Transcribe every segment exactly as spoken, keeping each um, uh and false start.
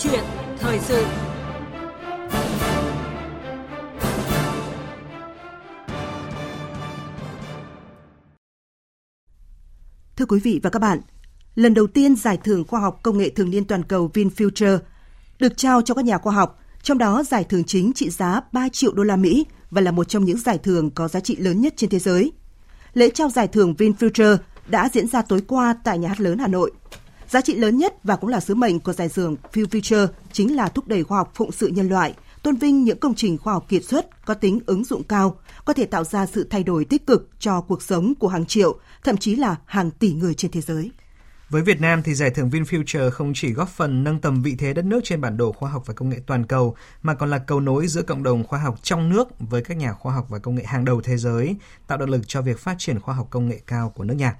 chuyện thời sự. Thưa quý vị và các bạn, lần đầu tiên Giải thưởng Khoa học Công nghệ thường niên toàn cầu VinFuture được trao cho các nhà khoa học, trong đó giải thưởng chính trị giá ba triệu đô la Mỹ và là một trong những giải thưởng có giá trị lớn nhất trên thế giới. Lễ trao giải thưởng VinFuture đã diễn ra tối qua tại Nhà hát lớn Hà Nội. Giá trị lớn nhất và cũng là sứ mệnh của giải thưởng VinFuture chính là thúc đẩy khoa học phụng sự nhân loại, tôn vinh những công trình khoa học kiệt xuất có tính ứng dụng cao, có thể tạo ra sự thay đổi tích cực cho cuộc sống của hàng triệu, thậm chí là hàng tỷ người trên thế giới. Với Việt Nam thì giải thưởng VinFuture không chỉ góp phần nâng tầm vị thế đất nước trên bản đồ khoa học và công nghệ toàn cầu, mà còn là cầu nối giữa cộng đồng khoa học trong nước với các nhà khoa học và công nghệ hàng đầu thế giới, tạo động lực cho việc phát triển khoa học công nghệ cao của nước nhà.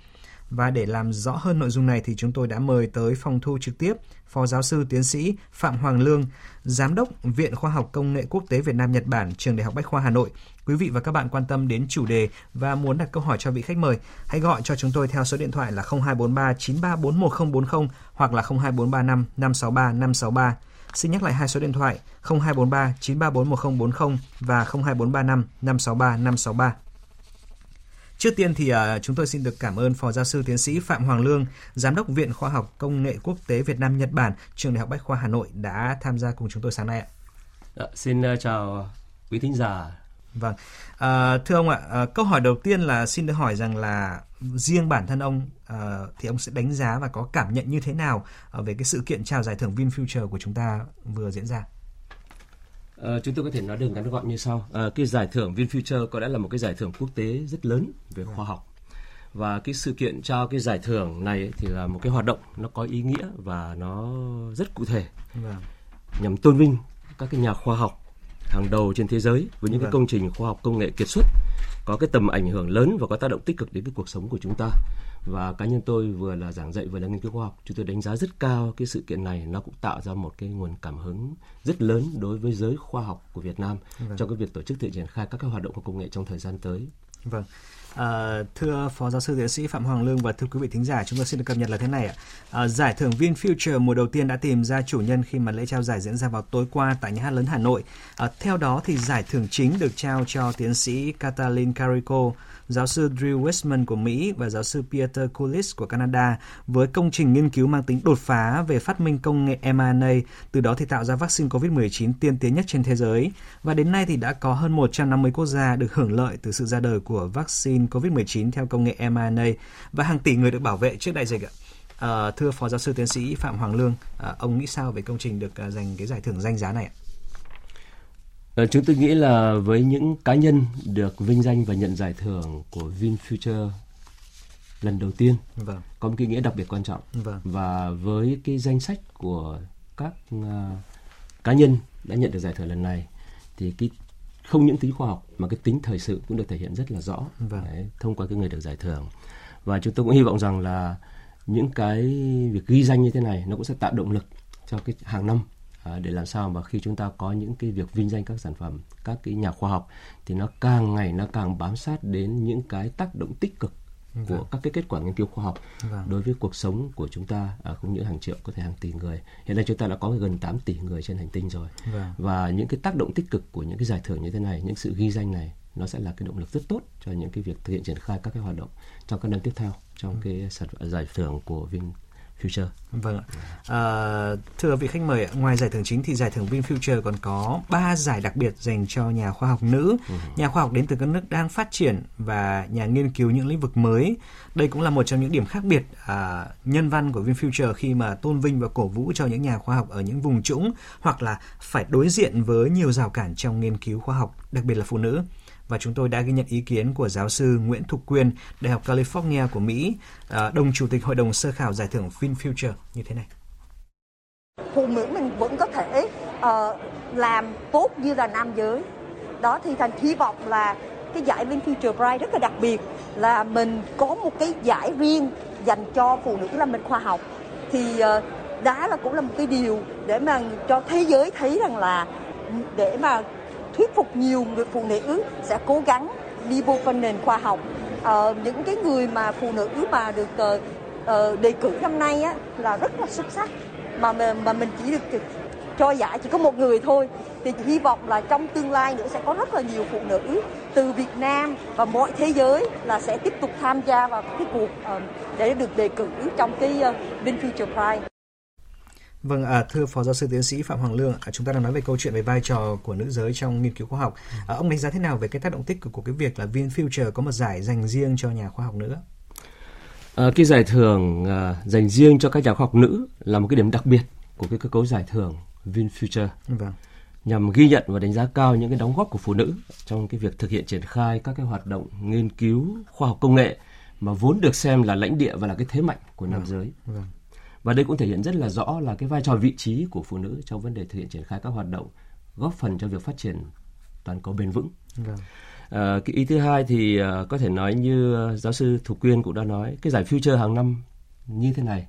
Và để làm rõ hơn nội dung này thì chúng tôi đã mời tới phòng thu trực tiếp Phó Giáo sư Tiến sĩ Phạm Hoàng Lương, Giám đốc Viện Khoa học Công nghệ quốc tế Việt Nam Nhật Bản, Trường Đại học Bách Khoa Hà Nội. Quý vị và các bạn quan tâm đến chủ đề và muốn đặt câu hỏi cho vị khách mời, hãy gọi cho chúng tôi theo số điện thoại là không hai bốn ba chín ba bốn một không bốn không hoặc là không hai bốn ba năm năm sáu ba năm sáu ba. Xin nhắc lại hai số điện thoại không hai bốn ba chín ba bốn một không bốn không và không hai bốn ba năm năm sáu ba năm sáu ba. Trước tiên thì uh, chúng tôi xin được cảm ơn Phó Giáo sư Tiến sĩ Phạm Hoàng Lương, Giám đốc Viện Khoa học Công nghệ quốc tế Việt Nam Nhật Bản, Trường Đại học Bách Khoa Hà Nội đã tham gia cùng chúng tôi sáng nay ạ. Dạ, xin uh, chào quý thính giả. Vâng, uh, thưa ông ạ, uh, câu hỏi đầu tiên là xin được hỏi rằng là riêng bản thân ông uh, thì ông sẽ đánh giá và có cảm nhận như thế nào uh, về cái sự kiện trao giải thưởng VinFuture của chúng ta vừa diễn ra? Uh, chúng tôi có thể nói đường ngắn gọn như sau. Uh, cái giải thưởng VinFuture có lẽ là một cái giải thưởng quốc tế rất lớn về khoa học, và cái sự kiện trao cái giải thưởng này thì là một cái hoạt động nó có ý nghĩa và nó rất cụ thể, nhằm tôn vinh các cái nhà khoa học hàng đầu trên thế giới với những cái công trình khoa học công nghệ kiệt xuất, có cái tầm ảnh hưởng lớn và có tác động tích cực đến cái cuộc sống của chúng ta. Và cá nhân tôi vừa là giảng dạy vừa là nghiên cứu khoa học, chúng tôi đánh giá rất cao cái sự kiện này. Nó cũng tạo ra một cái nguồn cảm hứng rất lớn đối với giới khoa học của Việt Nam vâng. trong cái việc tổ chức tự triển khai các cái hoạt động của công nghệ trong thời gian tới. Vâng. À, thưa Phó Giáo sư Tiến sĩ Phạm Hoàng Lương và thưa quý vị thính giả, chúng tôi xin được cập nhật là thế này ạ. À, giải thưởng VinFuture mùa đầu tiên đã tìm ra chủ nhân khi mà lễ trao giải diễn ra vào tối qua tại Nhà hát lớn Hà Nội. À, theo đó thì giải thưởng chính được trao cho tiến sĩ Katalin Karikó, giáo sư Drew Weissman của Mỹ và giáo sư Pieter Cullis của Canada với công trình nghiên cứu mang tính đột phá về phát minh công nghệ mRNA, từ đó thì tạo ra vaccine covid mười chín tiên tiến nhất trên thế giới. Và đến nay thì đã có hơn một trăm năm mươi quốc gia được hưởng lợi từ sự ra đời của vaccine covid mười chín theo công nghệ mRNA và hàng tỷ người được bảo vệ trước đại dịch ạ. À, thưa Phó Giáo sư Tiến sĩ Phạm Hoàng Lương, à, ông nghĩ sao về công trình được à, giành cái giải thưởng danh giá này ạ? Chúng tôi nghĩ là với những cá nhân được vinh danh và nhận giải thưởng của VinFuture lần đầu tiên vâng. có một ý nghĩa đặc biệt quan trọng vâng. và với cái danh sách của các uh, cá nhân đã nhận được giải thưởng lần này thì cái không những tính khoa học mà cái tính thời sự cũng được thể hiện rất là rõ vâng. đấy, thông qua cái người được giải thưởng. Và chúng tôi cũng hy vọng rằng là những cái việc ghi danh như thế này nó cũng sẽ tạo động lực cho cái hàng năm, để làm sao mà khi chúng ta có những cái việc vinh danh các sản phẩm, các cái nhà khoa học thì nó càng ngày nó càng bám sát đến những cái tác động tích cực vâng. của các cái kết quả nghiên cứu khoa học vâng. đối với cuộc sống của chúng ta, không những hàng triệu, có thể hàng tỷ người. Hiện nay chúng ta đã có gần tám tỷ người trên hành tinh rồi vâng. và những cái tác động tích cực của những cái giải thưởng như thế này, những sự ghi danh này nó sẽ là cái động lực rất tốt cho những cái việc thực hiện triển khai các cái hoạt động trong các năm tiếp theo trong vâng. cái giải thưởng của Vin Future. Vâng ạ. À, thưa vị khách mời, ngoài giải thưởng chính thì giải thưởng VinFuture còn có ba giải đặc biệt dành cho nhà khoa học nữ, ừ. nhà khoa học đến từ các nước đang phát triển và nhà nghiên cứu những lĩnh vực mới. Đây cũng là một trong những điểm khác biệt à, nhân văn của VinFuture khi mà tôn vinh và cổ vũ cho những nhà khoa học ở những vùng trũng hoặc là phải đối diện với nhiều rào cản trong nghiên cứu khoa học, đặc biệt là phụ nữ. Và chúng tôi đã ghi nhận ý kiến của giáo sư Nguyễn Thục Quyên, Đại học California của Mỹ, đồng chủ tịch hội đồng sơ khảo giải thưởng VinFuture như thế này. Phụ nữ mình vẫn có thể uh, làm tốt như là nam giới. Đó thì Thành hy vọng là cái giải VinFuture Prize rất là đặc biệt là mình có một cái giải riêng dành cho phụ nữ làm bên khoa học. Thì uh, đó là cũng là một cái điều để mà cho thế giới thấy rằng là để mà thuyết phục nhiều người phụ nữ sẽ cố gắng đi vô con nền khoa học. Ờ, những cái người mà phụ nữ mà được uh, đề cử năm nay á, là rất là xuất sắc, mà mà mình chỉ được cho giải chỉ có một người thôi, thì hy vọng là trong tương lai nữa sẽ có rất là nhiều phụ nữ từ Việt Nam và mọi thế giới là sẽ tiếp tục tham gia vào cái cuộc để được đề cử trong cái VinFuture Prize. Vâng, à, thưa Phó Giáo sư Tiến sĩ Phạm Hoàng Lương, à, chúng ta đang nói về câu chuyện về vai trò của nữ giới trong nghiên cứu khoa học. À, ông đánh giá thế nào về cái tác động tích cực của cái việc là VinFuture có một giải dành riêng cho nhà khoa học nữ? À, cái giải thưởng à, dành riêng cho các nhà khoa học nữ là một cái điểm đặc biệt của cái cơ cấu giải thưởng VinFuture, vâng, nhằm ghi nhận và đánh giá cao những cái đóng góp của phụ nữ trong cái việc thực hiện triển khai các cái hoạt động nghiên cứu khoa học công nghệ mà vốn được xem là lãnh địa và là cái thế mạnh của nam vâng. giới. Vâng. Và đây cũng thể hiện rất là rõ là cái vai trò vị trí của phụ nữ trong vấn đề thực hiện triển khai các hoạt động góp phần cho việc phát triển toàn cầu bền vững. Vâng. À, cái ý thứ hai thì à, có thể nói như giáo sư Thục Quyên cũng đã nói, cái giải Future hàng năm như thế này,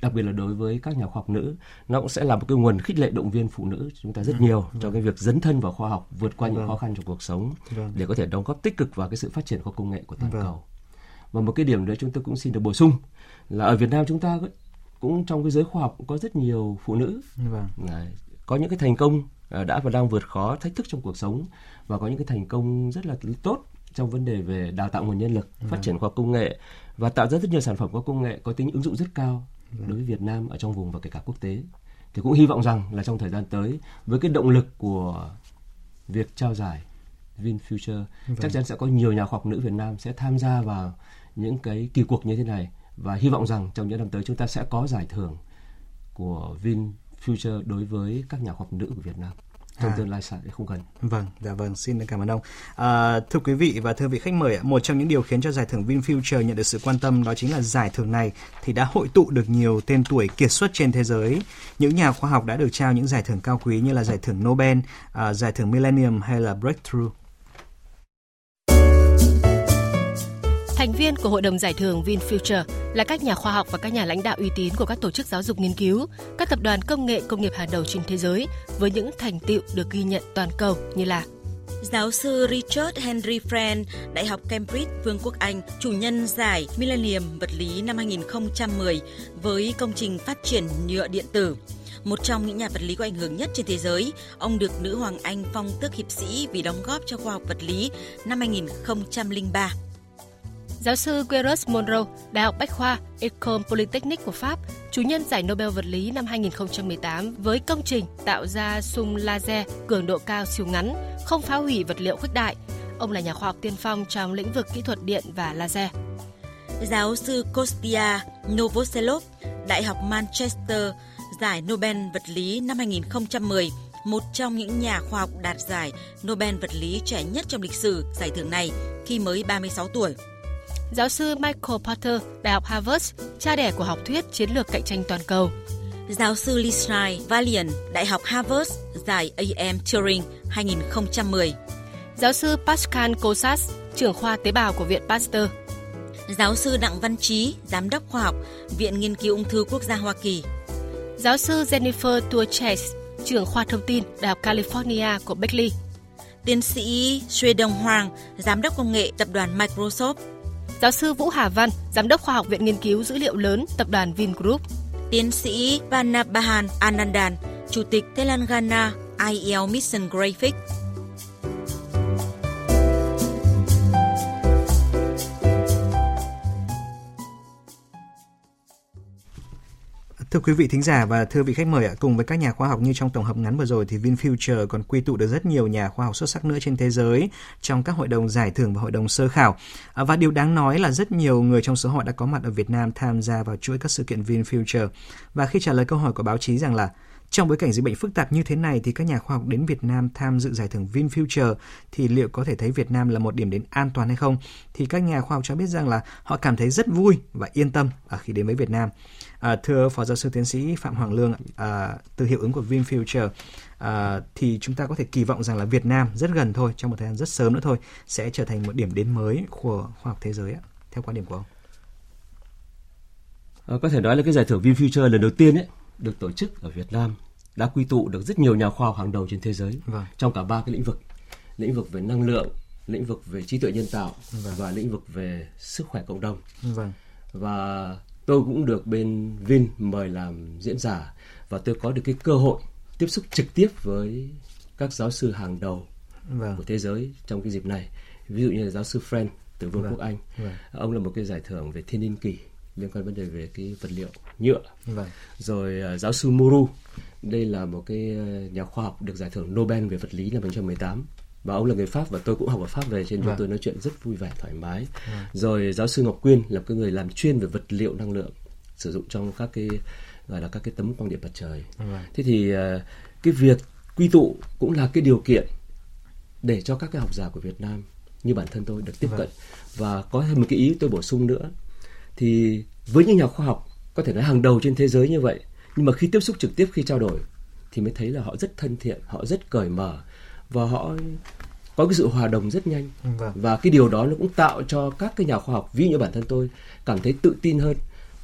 đặc biệt là đối với các nhà khoa học nữ, nó cũng sẽ là một cái nguồn khích lệ động viên phụ nữ chúng ta rất nhiều vâng. cho cái việc dấn thân vào khoa học, vượt qua vâng. những khó khăn trong cuộc sống vâng. để có thể đóng góp tích cực vào cái sự phát triển khoa công nghệ của toàn vâng. cầu. Và một cái điểm nữa chúng tôi cũng xin được bổ sung là ở Việt Nam chúng ta cũng trong cái giới khoa học cũng có rất nhiều phụ nữ vâng. à, có những cái thành công đã và đang vượt khó thách thức trong cuộc sống và có những cái thành công rất là tốt trong vấn đề về đào tạo nguồn nhân lực, vâng. phát triển khoa công nghệ và tạo ra rất nhiều sản phẩm khoa công nghệ có tính ứng dụng rất cao vâng. đối với Việt Nam ở trong vùng và kể cả quốc tế. Thì cũng hy vọng rằng là trong thời gian tới với cái động lực của việc trao giải VinFuture vâng. chắc chắn sẽ có nhiều nhà khoa học nữ Việt Nam sẽ tham gia vào những cái kỳ cuộc như thế này và hy vọng rằng trong những năm tới chúng ta sẽ có giải thưởng của Vin Future đối với các nhà khoa học nữ của Việt Nam trong à. tương lai sẽ không cần. Vâng, dạ vâng, xin cảm ơn ông. À, thưa quý vị và thưa vị khách mời, một trong những điều khiến cho giải thưởng VinFuture nhận được sự quan tâm đó chính là giải thưởng này thì đã hội tụ được nhiều tên tuổi kiệt xuất trên thế giới. Những nhà khoa học đã được trao những giải thưởng cao quý như là giải thưởng Nobel, à, giải thưởng Millennium hay là Breakthrough. Thành viên của Hội đồng Giải thưởng VinFuture là các nhà khoa học và các nhà lãnh đạo uy tín của các tổ chức giáo dục nghiên cứu, các tập đoàn công nghệ công nghiệp hàng đầu trên thế giới với những thành tựu được ghi nhận toàn cầu như là giáo sư Richard Henry Friend, Đại học Cambridge, Vương quốc Anh, chủ nhân giải Millennium vật lý năm hai không một không với công trình phát triển nhựa điện tử. Một trong những nhà vật lý có ảnh hưởng nhất trên thế giới, ông được nữ hoàng Anh phong tước hiệp sĩ vì đóng góp cho khoa học vật lý năm hai không không ba. Giáo sư Quyrus Monroe, Đại học Bách Khoa, Ecole Polytechnique của Pháp, chủ nhân giải Nobel vật lý năm hai không một tám với công trình tạo ra sung laser cường độ cao siêu ngắn, không phá hủy vật liệu khuếch đại. Ông là nhà khoa học tiên phong trong lĩnh vực kỹ thuật điện và laser. Giáo sư Kostia Novoselov, Đại học Manchester, giải Nobel vật lý năm hai không một không, một trong những nhà khoa học đạt giải Nobel vật lý trẻ nhất trong lịch sử giải thưởng này khi mới ba mươi sáu tuổi. Giáo sư Michael Porter, Đại học Harvard, cha đẻ của học thuyết chiến lược cạnh tranh toàn cầu. Giáo sư Lisai Valian, Đại học Harvard, giải a em Turing hai không một không. Giáo sư Pascal Kosas, trưởng khoa tế bào của Viện Pasteur. Giáo sư Đặng Văn Chí, Giám đốc khoa học, Viện nghiên cứu ung thư quốc gia Hoa Kỳ. Giáo sư Jennifer Tuohy, trưởng khoa thông tin, Đại học California của Berkeley. Tiến sĩ Shuê Đông Hoàng, Giám đốc công nghệ tập đoàn Microsoft. Giáo sư Vũ Hà Văn, Giám đốc Khoa học Viện Nghiên cứu Dữ liệu lớn Tập đoàn VinGroup. Tiến sĩ Vanabahan Anandan, Chủ tịch Telangana i e l Mission Graphics. Thưa quý vị thính giả và thưa vị khách mời ạ, cùng với các nhà khoa học như trong tổng hợp ngắn vừa rồi thì VinFuture còn quy tụ được rất nhiều nhà khoa học xuất sắc nữa trên thế giới trong các hội đồng giải thưởng và hội đồng sơ khảo. Và điều đáng nói là rất nhiều người trong số họ đã có mặt ở Việt Nam tham gia vào chuỗi các sự kiện VinFuture. Và khi trả lời câu hỏi của báo chí rằng là trong bối cảnh dịch bệnh phức tạp như thế này thì các nhà khoa học đến Việt Nam tham dự giải thưởng VinFuture thì liệu có thể thấy Việt Nam là một điểm đến an toàn hay không? Thì các nhà khoa học cho biết rằng là họ cảm thấy rất vui và yên tâm khi đến với Việt Nam. À, thưa Phó Giáo sư Tiến sĩ Phạm Hoàng Lương, à, từ hiệu ứng của VinFuture à, thì chúng ta có thể kỳ vọng rằng là Việt Nam rất gần thôi, trong một thời gian rất sớm nữa thôi sẽ trở thành một điểm đến mới của khoa học thế giới ạ, theo quan điểm của ông. À, có thể nói là cái giải thưởng VinFuture lần đầu tiên ấy, được tổ chức ở Việt Nam đã quy tụ được rất nhiều nhà khoa học hàng đầu trên thế giới vâng. trong cả ba cái lĩnh vực, lĩnh vực về năng lượng, lĩnh vực về trí tuệ nhân tạo vâng. và lĩnh vực về sức khỏe cộng đồng. Vâng. Và tôi cũng được bên Vin mời làm diễn giả và tôi có được cái cơ hội tiếp xúc trực tiếp với các giáo sư hàng đầu vâng. của thế giới trong cái dịp này. Ví dụ như là giáo sư Friend từ Vương vâng. quốc Anh. Vâng. Ông là một cái giải thưởng về thiên niên kỷ liên quan vấn đề về cái vật liệu nhựa. Vâng. Rồi uh, giáo sư Muru, đây là một cái nhà khoa học được giải thưởng Nobel về vật lý năm hai không một tám. Và ông là người Pháp và tôi cũng học ở Pháp về, cho nên chúng tôi nói chuyện rất vui vẻ, thoải mái. Vâng. Rồi giáo sư Ngọc Quyên là cái người làm chuyên về vật liệu năng lượng sử dụng trong các cái gọi là các cái tấm quang điện mặt trời. Vâng. Thế thì uh, cái việc quy tụ cũng là cái điều kiện để cho các cái học giả của Việt Nam như bản thân tôi được tiếp vâng. cận. Và có thêm một cái ý tôi bổ sung nữa, thì với những nhà khoa học có thể nói hàng đầu trên thế giới như vậy, nhưng mà khi tiếp xúc trực tiếp, khi trao đổi thì mới thấy là họ rất thân thiện, họ rất cởi mở và họ có cái sự hòa đồng rất nhanh. Vâng. Và cái điều đó nó cũng tạo cho các cái nhà khoa học ví như bản thân tôi cảm thấy tự tin hơn.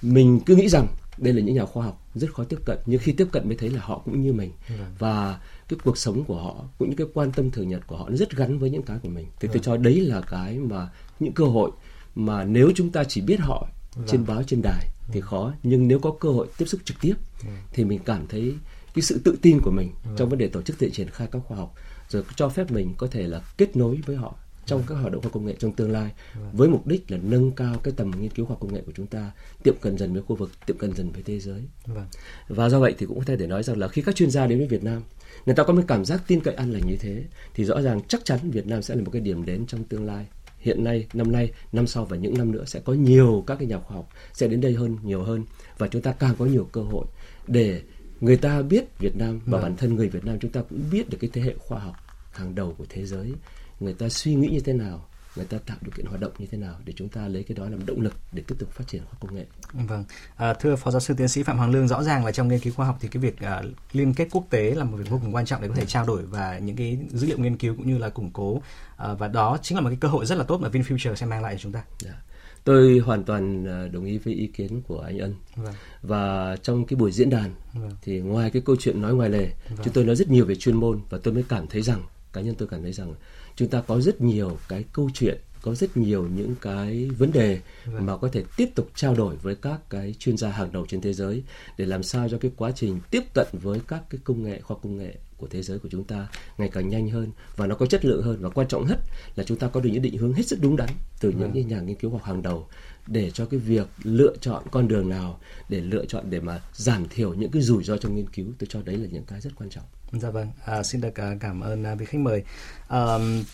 Mình cứ nghĩ rằng đây là những nhà khoa học rất khó tiếp cận, nhưng khi tiếp cận mới thấy là họ cũng như mình. Vâng. Và cái cuộc sống của họ cũng như cái quan tâm thường nhật của họ nó rất gắn với những cái của mình. Thì vâng. tôi cho đấy là cái mà những cơ hội mà nếu chúng ta chỉ biết họ vâng. trên báo, trên đài thì khó, nhưng nếu có cơ hội tiếp xúc trực tiếp vâng. thì mình cảm thấy cái sự tự tin của mình vâng. trong vấn đề tổ chức tự triển khai các khoa học, rồi cho phép mình có thể là kết nối với họ trong vâng. các hoạt động khoa học công nghệ trong tương lai vâng. với mục đích là nâng cao cái tầm nghiên cứu khoa học công nghệ của chúng ta, tiệm cận dần với khu vực, tiệm cận dần với thế giới. Vâng. Và do vậy thì cũng có thể để nói rằng là khi các chuyên gia đến với Việt Nam, người ta có một cảm giác tin cậy an lành như thế, thì rõ ràng chắc chắn Việt Nam sẽ là một cái điểm đến trong tương lai. Hiện nay, năm nay, năm sau và những năm nữa sẽ có nhiều các cái nhà khoa học sẽ đến đây hơn, nhiều hơn, và chúng ta càng có nhiều cơ hội để người ta biết Việt Nam và vâng. bản thân người Việt Nam chúng ta cũng biết được cái thế hệ khoa học hàng đầu của thế giới, người ta suy nghĩ như thế nào, người ta tạo điều kiện hoạt động như thế nào để chúng ta lấy cái đó làm động lực để tiếp tục phát triển khoa học công nghệ. Vâng, à, thưa Phó Giáo sư Tiến sĩ Phạm Hoàng Lương, rõ ràng là trong nghiên cứu khoa học thì cái việc à, liên kết quốc tế là một việc vô cùng quan trọng để có thể trao đổi và những cái dữ liệu nghiên cứu cũng như là củng cố, à, và đó chính là một cái cơ hội rất là tốt mà VinFuture sẽ mang lại cho chúng ta. Yeah. Tôi hoàn toàn đồng ý với ý kiến của anh Ân. Vâng. Và trong cái buổi diễn đàn vâng. thì ngoài cái câu chuyện nói ngoài lề, vâng. chúng tôi nói rất nhiều về chuyên môn, và tôi mới cảm thấy rằng, cá nhân tôi cảm thấy rằng chúng ta có rất nhiều cái câu chuyện, có rất nhiều những cái vấn đề vâng. mà có thể tiếp tục trao đổi với các cái chuyên gia hàng đầu trên thế giới để làm sao cho cái quá trình tiếp cận với các cái công nghệ, khoa học công nghệ của thế giới của chúng ta ngày càng nhanh hơn và nó có chất lượng hơn, và quan trọng nhất là chúng ta có được những định hướng hết sức đúng đắn từ những vâng. nhà nghiên cứu khoa học hàng đầu để cho cái việc lựa chọn con đường nào, để lựa chọn để mà giảm thiểu những cái rủi ro trong nghiên cứu. Tôi cho đấy là những cái rất quan trọng. Dạ vâng, à, xin được cảm ơn vị khách mời. à,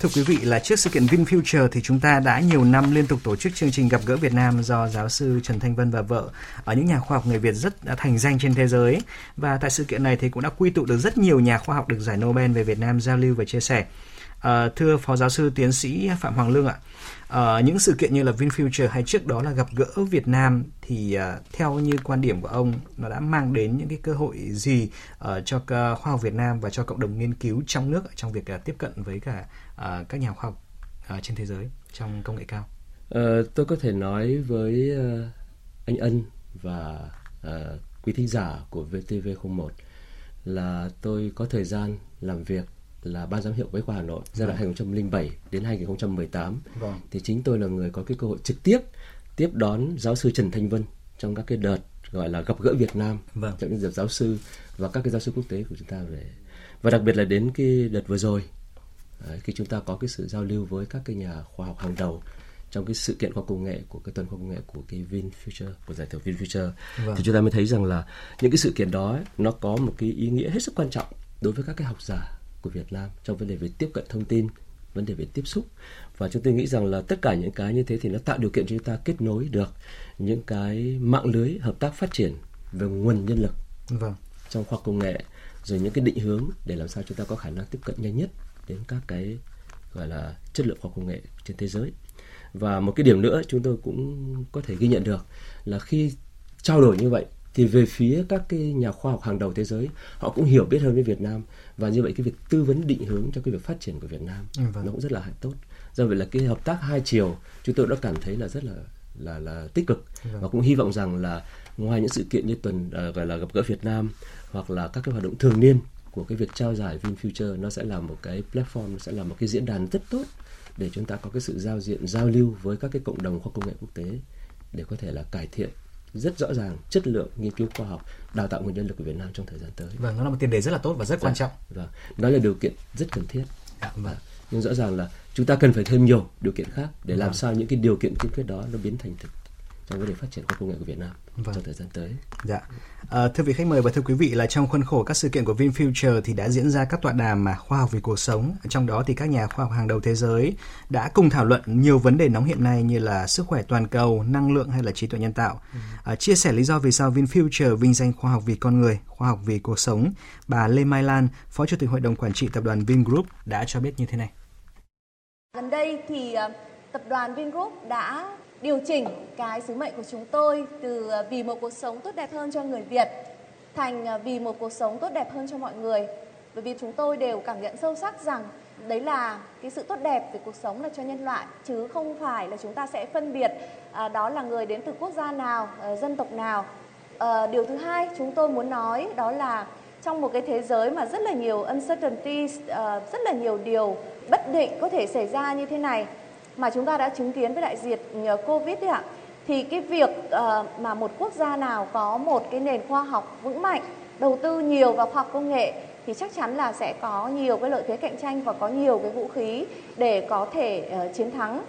Thưa quý vị, là trước sự kiện VinFuture thì chúng ta đã nhiều năm liên tục tổ chức chương trình Gặp gỡ Việt Nam do giáo sư Trần Thanh Vân và vợ, ở những nhà khoa học người Việt rất thành danh trên thế giới. Và tại sự kiện này thì cũng đã quy tụ được rất nhiều nhà khoa học được giải Nobel về Việt Nam giao lưu và chia sẻ. à, Thưa Phó Giáo sư Tiến sĩ Phạm Hoàng Lương ạ, à, những sự kiện như là VinFuture hay trước đó là Gặp gỡ Việt Nam thì à, theo như quan điểm của ông, nó đã mang đến những cái cơ hội gì à, cho khoa học Việt Nam và cho cộng đồng nghiên cứu trong nước trong việc à, tiếp cận với cả à, các nhà khoa học à, trên thế giới trong công nghệ cao? À, tôi có thể nói với à, anh Ân và à, quý thính giả của vê tê vê không một là tôi có thời gian làm việc là ban giám hiệu Bách Khoa Hà Nội giai đoạn hai không không bảy đến hai không một tám. Vâng. Thì chính tôi là người có cái cơ hội trực tiếp tiếp đón giáo sư Trần Thanh Vân trong các cái đợt gọi là Gặp gỡ Việt Nam, vâng. trong những đợt giáo sư và các cái giáo sư quốc tế của chúng ta về, và đặc biệt là đến cái đợt vừa rồi đấy, khi chúng ta có cái sự giao lưu với các cái nhà khoa học hàng đầu trong cái sự kiện khoa học công nghệ của cái tuần khoa học công nghệ của cái VinFuture, của giải thưởng VinFuture, vâng. thì chúng ta mới thấy rằng là những cái sự kiện đó ấy, nó có một cái ý nghĩa hết sức quan trọng đối với các cái học giả của Việt Nam trong vấn đề về tiếp cận thông tin, vấn đề về tiếp xúc. Và chúng tôi nghĩ rằng là tất cả những cái như thế thì nó tạo điều kiện cho chúng ta kết nối được những cái mạng lưới hợp tác phát triển về nguồn nhân lực vâng. trong khoa học công nghệ, rồi những cái định hướng để làm sao chúng ta có khả năng tiếp cận nhanh nhất đến các cái gọi là chất lượng khoa học công nghệ trên thế giới. Và một cái điểm nữa chúng tôi cũng có thể ghi nhận được là khi trao đổi như vậy thì về phía các cái nhà khoa học hàng đầu thế giới, họ cũng hiểu biết hơn với Việt Nam, và như vậy cái việc tư vấn định hướng cho cái việc phát triển của Việt Nam ừ, vâng. nó cũng rất là tốt. Do vậy là cái hợp tác hai chiều chúng tôi đã cảm thấy là rất là là là tích cực, vâng. và cũng hy vọng rằng là ngoài những sự kiện như tuần à, gọi là Gặp gỡ Việt Nam hoặc là các cái hoạt động thường niên của cái việc trao giải VinFuture, nó sẽ là một cái platform, nó sẽ là một cái diễn đàn rất tốt để chúng ta có cái sự giao diện, giao lưu với các cái cộng đồng khoa học công nghệ quốc tế để có thể là cải thiện rất rõ ràng chất lượng nghiên cứu khoa học, đào tạo nguồn nhân lực của Việt Nam trong thời gian tới. Vâng, nó là một tiền đề rất là tốt và rất quan trọng. Vâng, đó là điều kiện rất cần thiết. Dạ, vâng. Nhưng rõ ràng là chúng ta cần phải thêm nhiều điều kiện khác để làm vâng. sao những cái điều kiện tiên quyết đó nó biến thành thực trong vấn đề phát triển khoa học công nghệ của Việt Nam vâng. trong thời gian tới. Dạ. À, thưa vị khách mời và thưa quý vị, là trong khuôn khổ các sự kiện của VinFuture thì đã diễn ra các tọa đàm mà khoa học vì cuộc sống, trong đó thì các nhà khoa học hàng đầu thế giới đã cùng thảo luận nhiều vấn đề nóng hiện nay như là sức khỏe toàn cầu, năng lượng hay là trí tuệ nhân tạo. À, chia sẻ lý do vì sao VinFuture vinh danh khoa học vì con người, khoa học vì cuộc sống, bà Lê Mai Lan, Phó Chủ tịch Hội đồng Quản trị Tập đoàn VinGroup đã cho biết như thế này. Gần đây thì Tập đoàn VinGroup đã điều chỉnh cái sứ mệnh của chúng tôi từ vì một cuộc sống tốt đẹp hơn cho người Việt thành vì một cuộc sống tốt đẹp hơn cho mọi người. Bởi vì chúng tôi đều cảm nhận sâu sắc rằng đấy là cái sự tốt đẹp về cuộc sống là cho nhân loại, chứ không phải là chúng ta sẽ phân biệt à, đó là người đến từ quốc gia nào, à, dân tộc nào. À, điều thứ hai chúng tôi muốn nói đó là trong một cái thế giới mà rất là nhiều uncertainties, à, rất là nhiều điều bất định có thể xảy ra như thế này, mà chúng ta đã chứng kiến với đại dịch Covid đấy ạ, thì cái việc uh, mà một quốc gia nào có một cái nền khoa học vững mạnh, đầu tư nhiều vào khoa học công nghệ thì chắc chắn là sẽ có nhiều cái lợi thế cạnh tranh và có nhiều cái vũ khí để có thể uh, chiến thắng.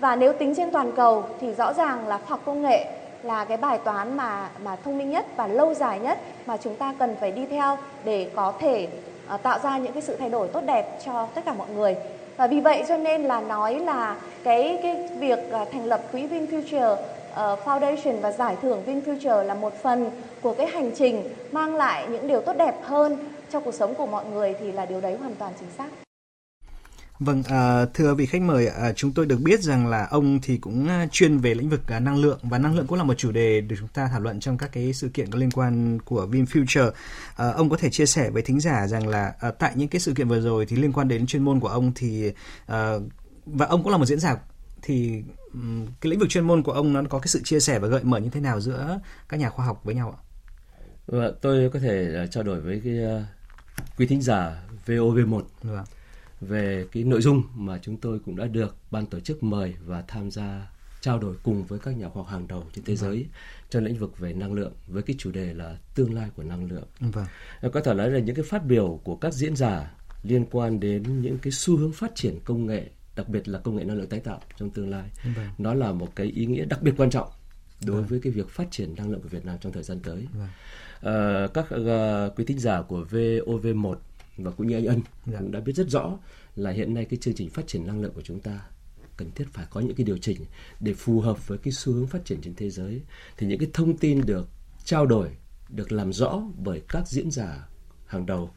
Và nếu tính trên toàn cầu thì rõ ràng là khoa học công nghệ là cái bài toán mà mà thông minh nhất và lâu dài nhất mà chúng ta cần phải đi theo để có thể uh, tạo ra những cái sự thay đổi tốt đẹp cho tất cả mọi người. Và vì vậy cho nên là nói là cái cái việc thành lập quỹ VinFuture uh, Foundation và giải thưởng VinFuture là một phần của cái hành trình mang lại những điều tốt đẹp hơn cho cuộc sống của mọi người thì là điều đấy hoàn toàn chính xác. Vâng, thưa vị khách mời, chúng tôi được biết rằng là ông thì cũng chuyên về lĩnh vực năng lượng, và năng lượng cũng là một chủ đề được chúng ta thảo luận trong các cái sự kiện có liên quan của VinFuture. Ông có thể chia sẻ với thính giả rằng là tại những cái sự kiện vừa rồi thì liên quan đến chuyên môn của ông, thì và ông cũng là một diễn giả, thì cái lĩnh vực chuyên môn của ông nó có cái sự chia sẻ và gợi mở như thế nào giữa các nhà khoa học với nhau ạ? Vâng, tôi có thể trao đổi với cái quý thính giả vê o vê một. Vâng. Về cái nội dung mà chúng tôi cũng đã được ban tổ chức mời và tham gia trao đổi cùng với các nhà khoa học hàng đầu trên thế giới trong lĩnh vực về năng lượng, với cái chủ đề là tương lai của năng lượng. Vâng. Có thể nói là những cái phát biểu của các diễn giả liên quan đến những cái xu hướng phát triển công nghệ, đặc biệt là công nghệ năng lượng tái tạo trong tương lai. Vâng. Nó là một cái ý nghĩa đặc biệt quan trọng đối vâng. với cái việc phát triển năng lượng của Việt Nam trong thời gian tới. Vâng. À, các uh, quý thính giả của vê o vê một và cũng như anh Ân dạ. cũng đã biết rất rõ là hiện nay cái chương trình phát triển năng lượng của chúng ta cần thiết phải có những cái điều chỉnh để phù hợp với cái xu hướng phát triển trên thế giới. Thì những cái thông tin được trao đổi, được làm rõ bởi các diễn giả hàng đầu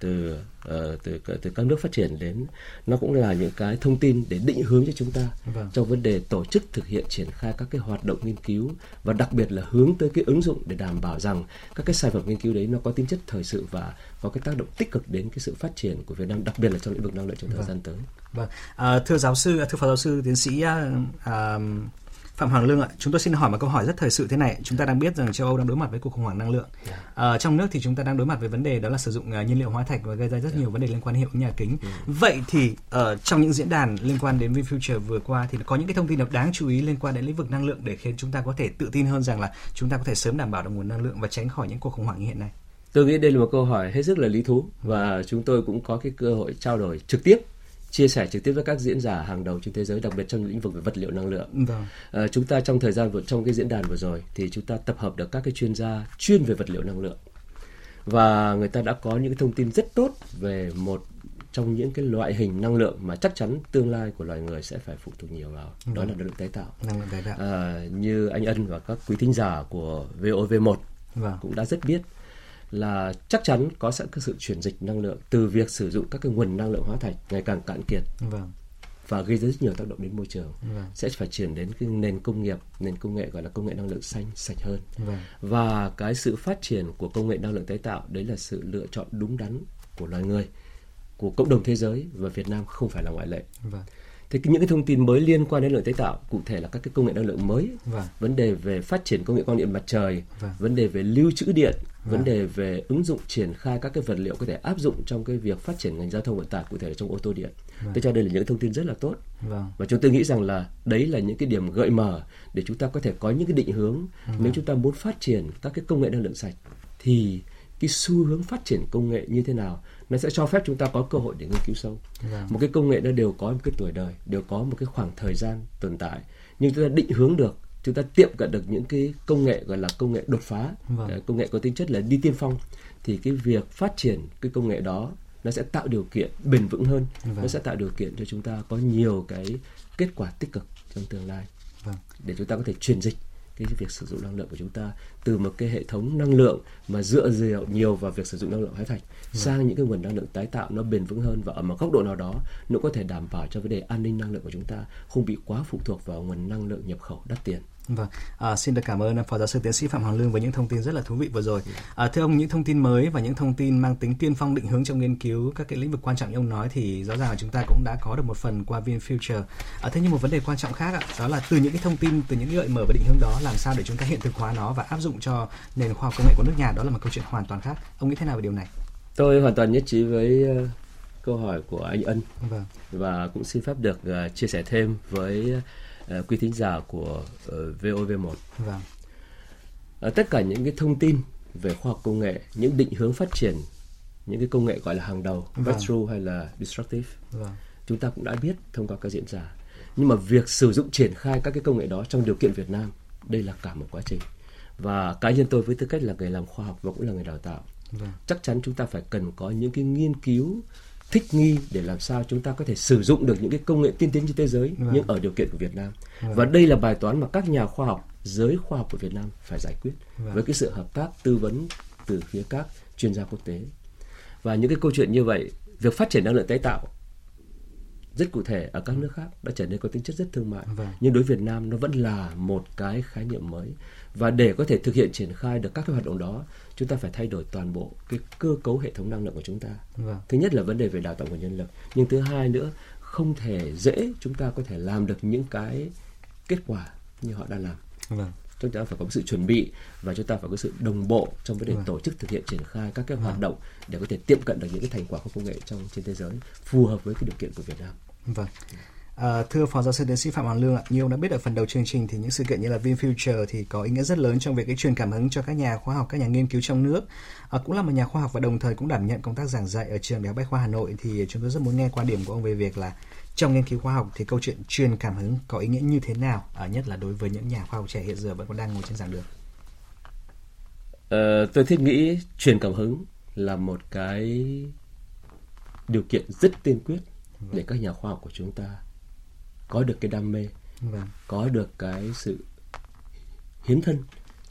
từ uh, từ từ các nước phát triển đến, nó cũng là những cái thông tin để định hướng cho chúng ta vâng. trong vấn đề tổ chức thực hiện, triển khai các cái hoạt động nghiên cứu, và đặc biệt là hướng tới cái ứng dụng để đảm bảo rằng các cái sản phẩm nghiên cứu đấy nó có tính chất thời sự và có cái tác động tích cực đến cái sự phát triển của Việt Nam, đặc biệt là trong lĩnh vực năng lượng trong thời vâng. gian tới. Vâng. À, thưa giáo sư, thưa phó giáo sư tiến sĩ à, Phạm Hoàng Lương ạ, chúng tôi xin hỏi một câu hỏi rất thời sự thế này. Chúng ta đang biết rằng châu Âu đang đối mặt với cuộc khủng hoảng năng lượng. Yeah. À, trong nước thì chúng ta đang đối mặt với vấn đề đó là sử dụng uh, nhiên liệu hóa thạch và gây ra rất yeah. nhiều vấn đề liên quan hiệu ứng nhà kính. Yeah. Vậy thì uh, trong những diễn đàn liên quan đến VinFuture vừa qua thì có những cái thông tin đáng chú ý liên quan đến lĩnh vực năng lượng để khiến chúng ta có thể tự tin hơn rằng là chúng ta có thể sớm đảm bảo được nguồn năng lượng và tránh khỏi những cuộc khủng hoảng như hiện nay. Tôi nghĩ đây là một câu hỏi hết sức là lý thú, và chúng tôi cũng có cái cơ hội trao đổi trực tiếp, chia sẻ trực tiếp với các diễn giả hàng đầu trên thế giới, đặc biệt trong lĩnh vực về vật liệu năng lượng. Vâng. À, chúng ta trong thời gian vừa trong cái diễn đàn vừa rồi thì chúng ta tập hợp được các cái chuyên gia chuyên về vật liệu năng lượng, và người ta đã có những thông tin rất tốt về một trong những cái loại hình năng lượng mà chắc chắn tương lai của loài người sẽ phải phụ thuộc nhiều vào, vâng. đó là năng lượng tái tạo. Năng lượng tái tạo. À, như anh Ân và các quý thính giả của vê o vê một vâng. cũng đã rất biết là chắc chắn có sẽ sự chuyển dịch năng lượng từ việc sử dụng các cái nguồn năng lượng hóa thạch ngày càng cạn kiệt vâng. và gây ra rất nhiều tác động đến môi trường vâng. sẽ phải chuyển đến cái nền công nghiệp, nền công nghệ gọi là công nghệ năng lượng xanh, sạch hơn vâng. và cái sự phát triển của công nghệ năng lượng tái tạo đấy là sự lựa chọn đúng đắn của loài người, của cộng đồng thế giới, và Việt Nam không phải là ngoại lệ vâng. Thế những cái thông tin mới liên quan đến năng lượng tái tạo, cụ thể là các cái công nghệ năng lượng mới vâng. vấn đề về phát triển công nghệ quang điện mặt trời vâng. vấn đề về lưu trữ điện, vấn đề về ứng dụng triển khai các cái vật liệu có thể áp dụng trong cái việc phát triển ngành giao thông vận tải, cụ thể là trong ô tô điện. Vâng. Tôi cho đây là những thông tin rất là tốt. Vâng. Và chúng tôi nghĩ rằng là đấy là những cái điểm gợi mở để chúng ta có thể có những cái định hướng. Vâng. Nếu chúng ta muốn phát triển các cái công nghệ năng lượng sạch thì cái xu hướng phát triển công nghệ như thế nào nó sẽ cho phép chúng ta có cơ hội để nghiên cứu sâu. Vâng. Một cái công nghệ nó đều có một cái tuổi đời, đều có một cái khoảng thời gian tồn tại, nhưng chúng ta định hướng được, chúng ta tiệm cận được những cái công nghệ gọi là công nghệ đột phá, vâng. công nghệ có tính chất là đi tiên phong, thì cái việc phát triển cái công nghệ đó nó sẽ tạo điều kiện bền vững hơn, vâng. nó sẽ tạo điều kiện cho chúng ta có nhiều cái kết quả tích cực trong tương lai, vâng. để chúng ta có thể chuyển dịch cái việc sử dụng năng lượng của chúng ta từ một cái hệ thống năng lượng mà dựa nhiều vào việc sử dụng năng lượng hóa thạch sang những cái nguồn năng lượng tái tạo nó bền vững hơn, và ở một góc độ nào đó nó có thể đảm bảo cho vấn đề an ninh năng lượng của chúng ta không bị quá phụ thuộc vào nguồn năng lượng nhập khẩu đắt tiền. Vâng, à, xin được cảm ơn Phó Giáo sư Tiến sĩ Phạm Hoàng Lương với những thông tin rất là thú vị vừa rồi. À, thưa ông, những thông tin mới và những thông tin mang tính tiên phong định hướng trong nghiên cứu các cái lĩnh vực quan trọng như ông nói thì rõ ràng là chúng ta cũng đã có được một phần qua VinFuture. À, thế nhưng một vấn đề quan trọng khác ạ, đó là từ những cái thông tin, từ những gợi mở và định hướng đó làm sao để chúng ta hiện thực hóa nó và áp dụng cho nền khoa học công nghệ của nước nhà, đó là một câu chuyện hoàn toàn khác. Ông nghĩ thế nào về điều này? Tôi hoàn toàn nhất trí với câu hỏi của anh Ân, vâng. và cũng xin phép được chia sẻ thêm với quý thính giả của vê o vê một. Vâng. Tất cả những cái thông tin về khoa học công nghệ, những định hướng phát triển, những cái công nghệ gọi là hàng đầu, vâng. breakthrough hay là disruptive, vâng. chúng ta cũng đã biết thông qua các diễn giả. Nhưng mà việc sử dụng triển khai các cái công nghệ đó trong điều kiện Việt Nam, đây là cả một quá trình. Và cá nhân tôi với tư cách là người làm khoa học và cũng là người đào tạo, vâng. chắc chắn chúng ta phải cần có những cái nghiên cứu thích nghi để làm sao chúng ta có thể sử dụng được những cái công nghệ tiên tiến trên thế giới, vâng. nhưng ở điều kiện của Việt Nam. Vâng. Và đây là bài toán mà các nhà khoa học, giới khoa học của Việt Nam phải giải quyết, vâng. với cái sự hợp tác tư vấn từ phía các chuyên gia quốc tế. Và những cái câu chuyện như vậy, việc phát triển năng lượng tái tạo rất cụ thể ở các nước khác đã trở nên có tính chất rất thương mại, vâng. nhưng đối với Việt Nam nó vẫn là một cái khái niệm mới. Và để có thể thực hiện triển khai được các cái hoạt động đó, chúng ta phải thay đổi toàn bộ cái cơ cấu hệ thống năng lượng của chúng ta. Vâng. Thứ nhất là vấn đề về đào tạo nguồn nhân lực, nhưng thứ hai nữa không thể dễ chúng ta có thể làm được những cái kết quả như họ đang làm. Vâng. Chúng ta phải có sự chuẩn bị và chúng ta phải có sự đồng bộ trong vấn đề vâng. tổ chức thực hiện triển khai các cái hoạt vâng. động để có thể tiệm cận được những cái thành quả của công nghệ trong trên thế giới phù hợp với cái điều kiện của Việt Nam. Vâng. À, thưa Phó Giáo sư Tiến sĩ Phạm Hoàng Lương ạ, như ông đã biết ở phần đầu chương trình thì những sự kiện như là VinFuture thì có ý nghĩa rất lớn trong việc cái truyền cảm hứng cho các nhà khoa học, các nhà nghiên cứu trong nước. À, cũng là một nhà khoa học và đồng thời cũng đảm nhận công tác giảng dạy ở Trường Đại học Bách Khoa Hà Nội, thì chúng tôi rất muốn nghe quan điểm của ông về việc là trong nghiên cứu khoa học thì câu chuyện truyền cảm hứng có ý nghĩa như thế nào, à, nhất là đối với những nhà khoa học trẻ hiện giờ vẫn còn đang ngồi trên giảng đường. À, tôi thiết nghĩ truyền cảm hứng là một cái điều kiện rất tiên quyết vâng. để các nhà khoa học của chúng ta có được cái đam mê, vâng. có được cái sự hiến thân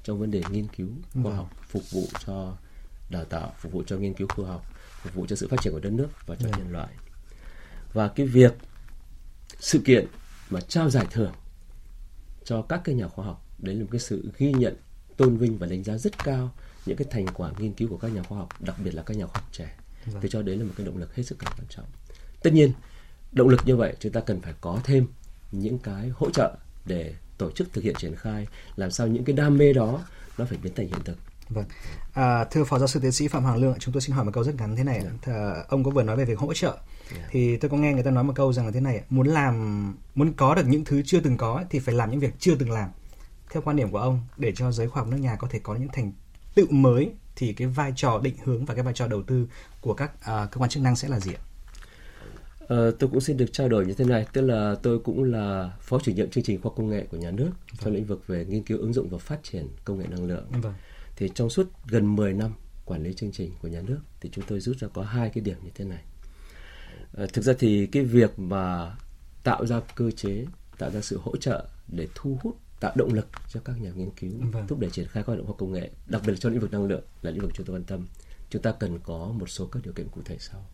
trong vấn đề nghiên cứu khoa vâng. học, phục vụ cho đào tạo, phục vụ cho nghiên cứu khoa học, phục vụ cho sự phát triển của đất nước và cho vâng. nhân loại. Và cái việc sự kiện mà trao giải thưởng cho các cái nhà khoa học, đấy là một cái sự ghi nhận, tôn vinh và đánh giá rất cao những cái thành quả nghiên cứu của các nhà khoa học, đặc biệt là các nhà khoa học trẻ. Vâng. Tôi cho đấy là một cái động lực hết sức quan trọng. Tất nhiên, động lực như vậy chúng ta cần phải có thêm những cái hỗ trợ để tổ chức thực hiện triển khai, làm sao những cái đam mê đó nó phải biến thành hiện thực. Vâng. À, thưa Phó Giáo sư Tiến sĩ Phạm Hoàng Lương, chúng tôi xin hỏi một câu rất ngắn thế này. Yeah. Thà, ông có vừa nói về việc hỗ trợ. Yeah. Thì tôi có nghe người ta nói một câu rằng là thế này, muốn làm, muốn có được những thứ chưa từng có thì phải làm những việc chưa từng làm. Theo quan điểm của ông, để cho giới khoa học nước nhà có thể có những thành tựu mới thì cái vai trò định hướng và cái vai trò đầu tư của các uh, cơ quan chức năng sẽ là gì ạ? Uh, tôi cũng xin được trao đổi như thế này, tức là tôi cũng là phó chủ nhiệm chương trình khoa học công nghệ của nhà nước vâng. trong lĩnh vực về nghiên cứu ứng dụng và phát triển công nghệ năng lượng. Vâng. Thì trong suốt gần mười năm quản lý chương trình của nhà nước thì chúng tôi rút ra có hai cái điểm như thế này. Uh, thực ra thì cái việc mà tạo ra cơ chế, tạo ra sự hỗ trợ để thu hút, tạo động lực cho các nhà nghiên cứu, vâng. thúc đẩy triển khai các hoạt động khoa học công nghệ, đặc biệt là trong lĩnh vực năng lượng là lĩnh vực chúng tôi quan tâm. Chúng ta cần có một số các điều kiện cụ thể sau.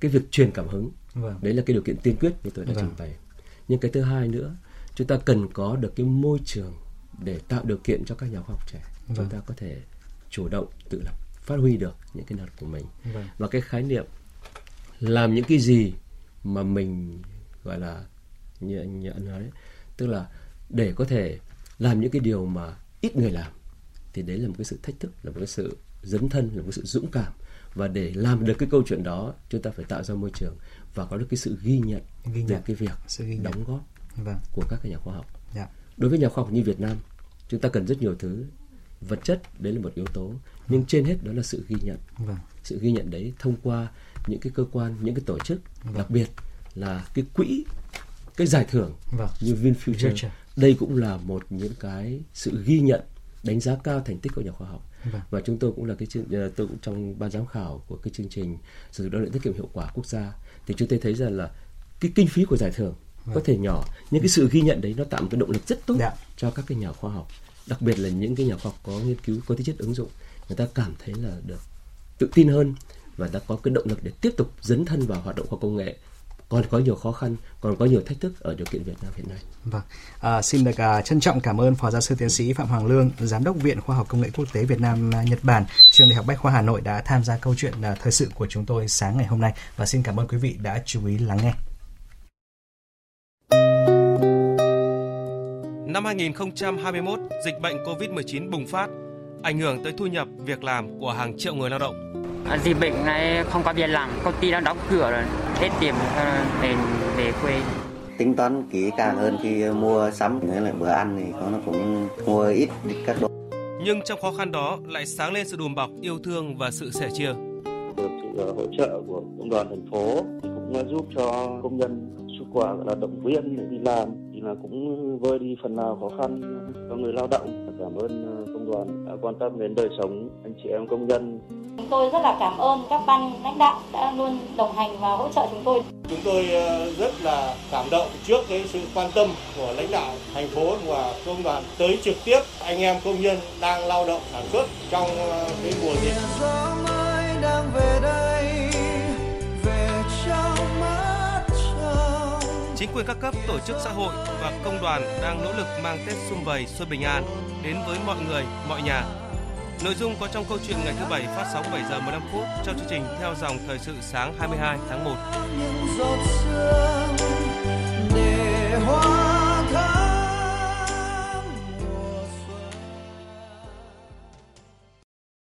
Cái việc truyền cảm hứng, vâng. đấy là cái điều kiện tiên quyết như tôi đã vâng. trình bày. Nhưng cái thứ hai nữa, chúng ta cần có được cái môi trường để tạo điều kiện cho các nhà khoa học trẻ. Vâng. Chúng ta có thể chủ động, tự lập, phát huy được những cái năng lực của mình. Vâng. Và cái khái niệm làm những cái gì mà mình gọi là như anh Ấn nói, tức là để có thể làm những cái điều mà ít người làm, thì đấy là một cái sự thách thức, là một cái sự dấn thân, là một sự dũng cảm. Và để làm được cái câu chuyện đó, chúng ta phải tạo ra môi trường và có được cái sự ghi nhận, ghi nhận. về cái việc sự ghi nhận. đóng góp vâng. của các nhà khoa học. Dạ. Đối với nhà khoa học như Việt Nam, chúng ta cần rất nhiều thứ. Vật chất, đấy là một yếu tố. Nhưng trên hết đó là sự ghi nhận. Vâng. Sự ghi nhận đấy thông qua những cái cơ quan, những cái tổ chức, vâng. đặc biệt là cái quỹ, cái giải thưởng vâng. như VinFuture. Đây cũng là một những cái sự ghi nhận, đánh giá cao thành tích của nhà khoa học. Vâng. Và chúng tôi cũng là cái tôi cũng trong ban giám khảo của cái chương trình sử dụng năng lượng tiết kiệm hiệu quả quốc gia, thì chúng tôi thấy rằng là cái kinh phí của giải thưởng vâng. có thể nhỏ, nhưng cái sự ghi nhận đấy nó tạo một cái động lực rất tốt Đã. cho các cái nhà khoa học, đặc biệt là những cái nhà khoa học có nghiên cứu có tính chất ứng dụng, người ta cảm thấy là được tự tin hơn và đã có cái động lực để tiếp tục dấn thân vào hoạt động khoa học công nghệ. Còn có nhiều khó khăn, còn có nhiều thách thức ở điều kiện Việt Nam hiện nay. Vâng, à, xin được à, trân trọng cảm ơn Phó Giáo sư Tiến sĩ Phạm Hoàng Lương, Giám đốc Viện Khoa học Công nghệ Quốc tế Việt Nam Nhật Bản, Trường Đại học Bách Khoa Hà Nội đã tham gia câu chuyện à, thời sự của chúng tôi sáng ngày hôm nay, và xin cảm ơn quý vị đã chú ý lắng nghe. Năm hai không hai mốt, dịch bệnh covid mười chín bùng phát, ảnh hưởng tới thu nhập, việc làm của hàng triệu người lao động. Dịch bệnh này không có việc làm, công ty đã đóng cửa rồi, hết tiền để về quê. Tính toán kỹ càng hơn khi mua sắm, nghĩa là bữa ăn thì nó cũng mua ít các đồ. Nhưng trong khó khăn đó lại sáng lên sự đùm bọc, yêu thương và sự sẻ chia. Được sự hỗ trợ của công đoàn thành phố cũng giúp cho công nhân xuất quà và động viên để đi làm, thì là cũng vơi đi phần nào khó khăn cho người lao động. Cảm ơn công đoàn đã quan tâm đến đời sống anh chị em công nhân. Chúng tôi rất là cảm ơn các ban lãnh đạo đã luôn đồng hành và hỗ trợ chúng tôi. Chúng tôi rất là cảm động trước cái sự quan tâm của lãnh đạo thành phố và công đoàn tới trực tiếp anh em công nhân đang lao động sản xuất trong cái mùa dịch. Chính quyền các cấp, tổ chức xã hội và công đoàn đang nỗ lực mang Tết sum vầy xuân bình an đến với mọi người, mọi nhà. Nội dung có trong câu chuyện ngày thứ bảy phát sóng bảy giờ mười lăm phút trong chương trình Theo dòng thời sự sáng hai mươi hai tháng một.